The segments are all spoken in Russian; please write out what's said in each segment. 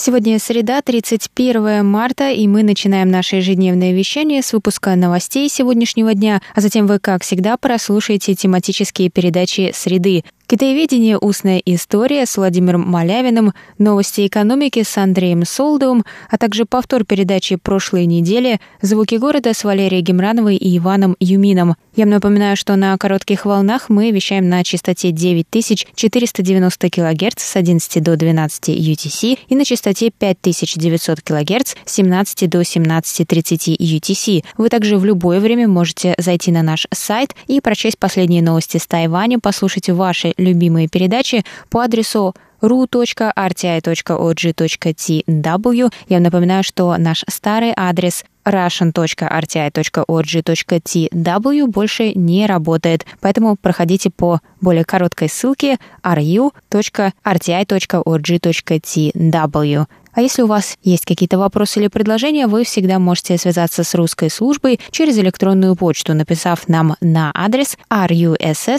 Сегодня среда, 31 марта, и мы начинаем наше ежедневное вещание с выпуска новостей сегодняшнего дня, а затем вы, как всегда, прослушаете тематические передачи «Среды». Китаеведение, устная история с Владимиром Малявиным, новости экономики с Андреем Солдовым, а также повтор передачи прошлой недели «Звуки города» с Валерией Гемрановой и Иваном Юмином. Я напоминаю, что на коротких волнах мы вещаем на частоте 9490 кГц с 11 до 12 UTC и на частоте 5900 кГц с 17 до 17.30 UTC. Вы также в любое время можете зайти на наш сайт и прочесть последние новости с Тайваня, послушать ваши любимые передачи по адресу ru.rti.org.tw. Я напоминаю, что наш старый адрес russian.rti.org.tw больше не работает, поэтому проходите по более короткой ссылке ru.rti.org.tw. А если у вас есть какие-то вопросы или предложения, вы всегда можете связаться с русской службой через электронную почту, написав нам на адрес russ@rti.org.tw.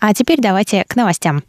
А теперь давайте к новостям.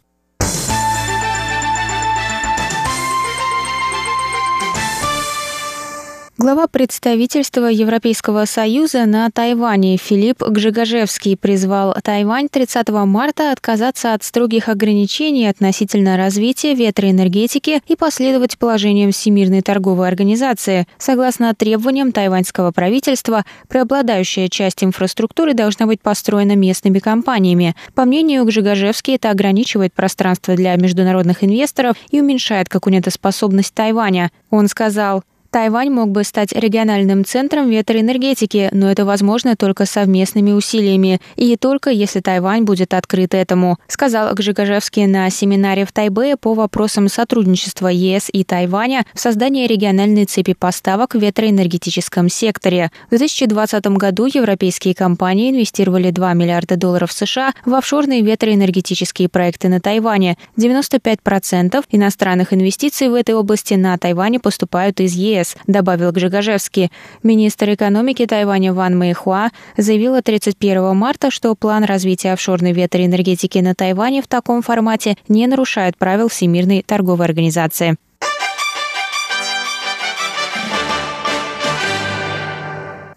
Глава представительства Европейского Союза на Тайване Филип Гжегожевский призвал Тайвань 30 марта отказаться от строгих ограничений относительно развития ветроэнергетики и последовать положениям Всемирной торговой организации. Согласно требованиям тайваньского правительства, преобладающая часть инфраструктуры должна быть построена местными компаниями. По мнению Гжегожевского, это ограничивает пространство для международных инвесторов и уменьшает конкурентоспособность Тайваня. Он сказал: «Тайвань мог бы стать региональным центром ветроэнергетики, но это возможно только совместными усилиями, и только если Тайвань будет открыт этому», сказал Гжегожевский на семинаре в Тайбэе по вопросам сотрудничества ЕС и Тайваня в создании региональной цепи поставок в ветроэнергетическом секторе. В 2020 году европейские компании инвестировали $2 миллиарда США в офшорные ветроэнергетические проекты на Тайване. 95% иностранных инвестиций в этой области на Тайване поступают из ЕС, добавил Гжегожевский. Министр экономики Тайваня Ван Мэйхуа заявила 31 марта, что план развития офшорной ветроэнергетики на Тайване в таком формате не нарушает правил Всемирной торговой организации.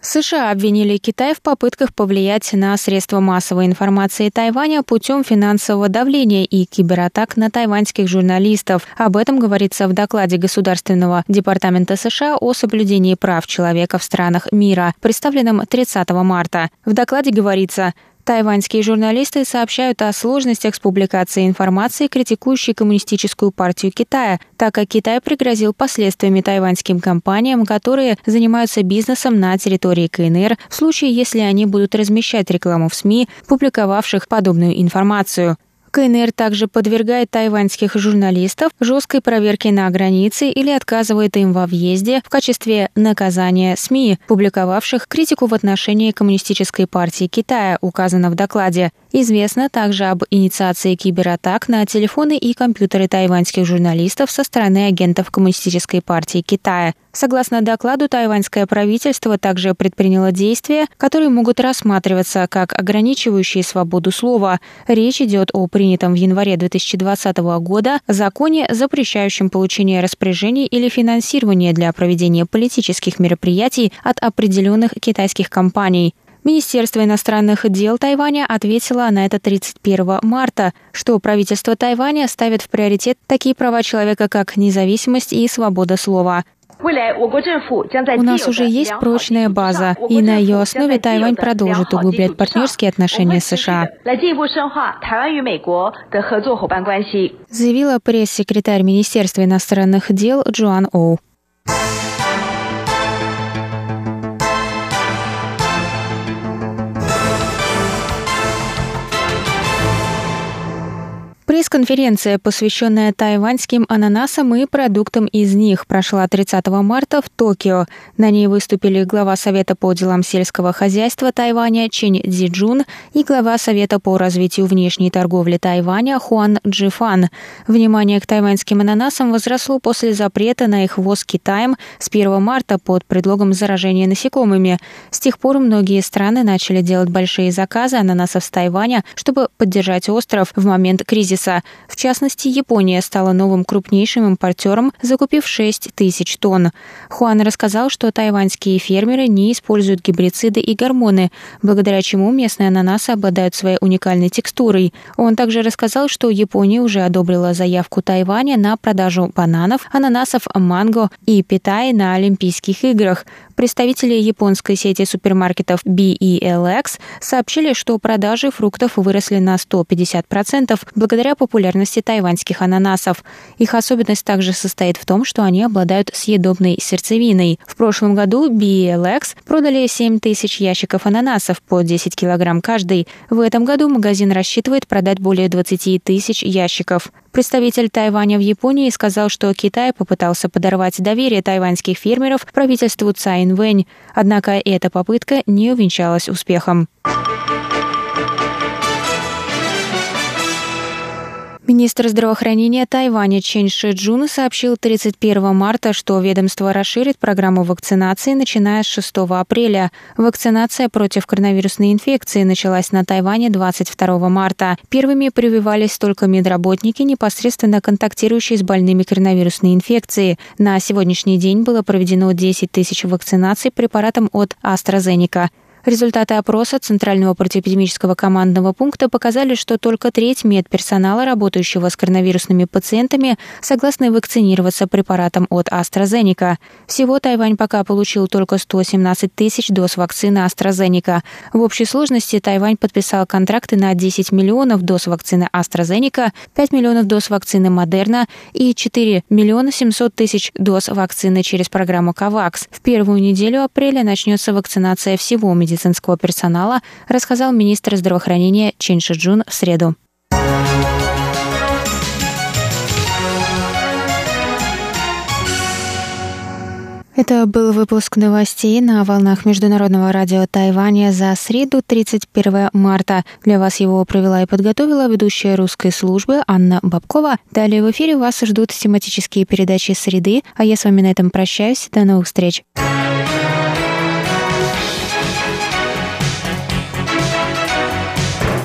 США обвинили Китай в попытках повлиять на средства массовой информации Тайваня путем финансового давления и кибератак на тайваньских журналистов. Об этом говорится в докладе Государственного департамента США о соблюдении прав человека в странах мира, представленном 30 марта. В докладе говорится: тайваньские журналисты сообщают о сложностях с публикацией информации, критикующей Коммунистическую партию Китая, так как Китай пригрозил последствиями тайваньским компаниям, которые занимаются бизнесом на территории КНР, в случае, если они будут размещать рекламу в СМИ, публиковавших подобную информацию. КНР также подвергает тайваньских журналистов жесткой проверке на границе или отказывает им во въезде в качестве наказания СМИ, публиковавших критику в отношении Коммунистической партии Китая, указано в докладе. Известно также об инициации кибератак на телефоны и компьютеры тайваньских журналистов со стороны агентов Коммунистической партии Китая. Согласно докладу, тайваньское правительство также предприняло действия, которые могут рассматриваться как ограничивающие свободу слова. Речь идет о принятом в январе 2020 года законе, запрещающем получение распоряжений или финансирование для проведения политических мероприятий от определенных китайских компаний. Министерство иностранных дел Тайваня ответило на это 31 марта, что правительство Тайваня ставит в приоритет такие права человека, как независимость и свобода слова. У нас уже есть прочная база, и на ее основе Тайвань продолжит углублять партнерские отношения с США, заявила пресс-секретарь Министерства иностранных дел Джуан Оу. Пресс-конференция, посвященная тайваньским ананасам и продуктам из них, прошла 30 марта в Токио. На ней выступили глава Совета по делам сельского хозяйства Тайваня Чэнь Цзичжун и глава Совета по развитию внешней торговли Тайваня Хуан Джи Фан. Внимание к тайваньским ананасам возросло после запрета на их ввоз Китаем с 1 марта под предлогом заражения насекомыми. С тех пор многие страны начали делать большие заказы ананасов с Тайваня, чтобы поддержать остров в момент кризиса. В частности, Япония стала новым крупнейшим импортером, закупив 6 тысяч тонн. Хуан рассказал, что тайваньские фермеры не используют гербициды и гормоны, благодаря чему местные ананасы обладают своей уникальной текстурой. Он также рассказал, что Япония уже одобрила заявку Тайваня на продажу бананов, ананасов, манго и питаи на Олимпийских играх. Представители японской сети супермаркетов BELX сообщили, что продажи фруктов выросли на 150% благодаря популярности тайваньских ананасов. Их особенность также состоит в том, что они обладают съедобной сердцевиной. В прошлом году BELX продали 7 тысяч ящиков ананасов по 10 килограмм каждый. В этом году магазин рассчитывает продать более 20 тысяч ящиков. Представитель Тайваня в Японии сказал, что Китай попытался подорвать доверие тайваньских фермеров правительству Цай Инвэнь. Однако эта попытка не увенчалась успехом. Министр здравоохранения Тайваня Чен Ши Джун сообщил 31 марта, что ведомство расширит программу вакцинации, начиная с 6 апреля. Вакцинация против коронавирусной инфекции началась на Тайване 22 марта. Первыми прививались только медработники, непосредственно контактирующие с больными коронавирусной инфекцией. На сегодняшний день было проведено 10 тысяч вакцинаций препаратом от AstraZeneca. Результаты опроса Центрального противоэпидемического командного пункта показали, что только треть медперсонала, работающего с коронавирусными пациентами, согласны вакцинироваться препаратом от AstraZeneca. Всего Тайвань пока получил только 117 тысяч доз вакцины AstraZeneca. В общей сложности Тайвань подписал контракты на 10 миллионов доз вакцины AstraZeneca, 5 миллионов доз вакцины Moderna и 4 миллиона 700 тысяч доз вакцины через программу COVAX. В первую неделю апреля начнется вакцинация всего медицинского персонала, рассказал министр здравоохранения Чен Шеджун в среду. Это был выпуск новостей на волнах Международного радио Тайваня за среду, 31 марта. Для вас его провела и подготовила ведущая русской службы Анна Бобкова. Далее в эфире вас ждут тематические передачи среды, а я с вами на этом прощаюсь. До новых встреч.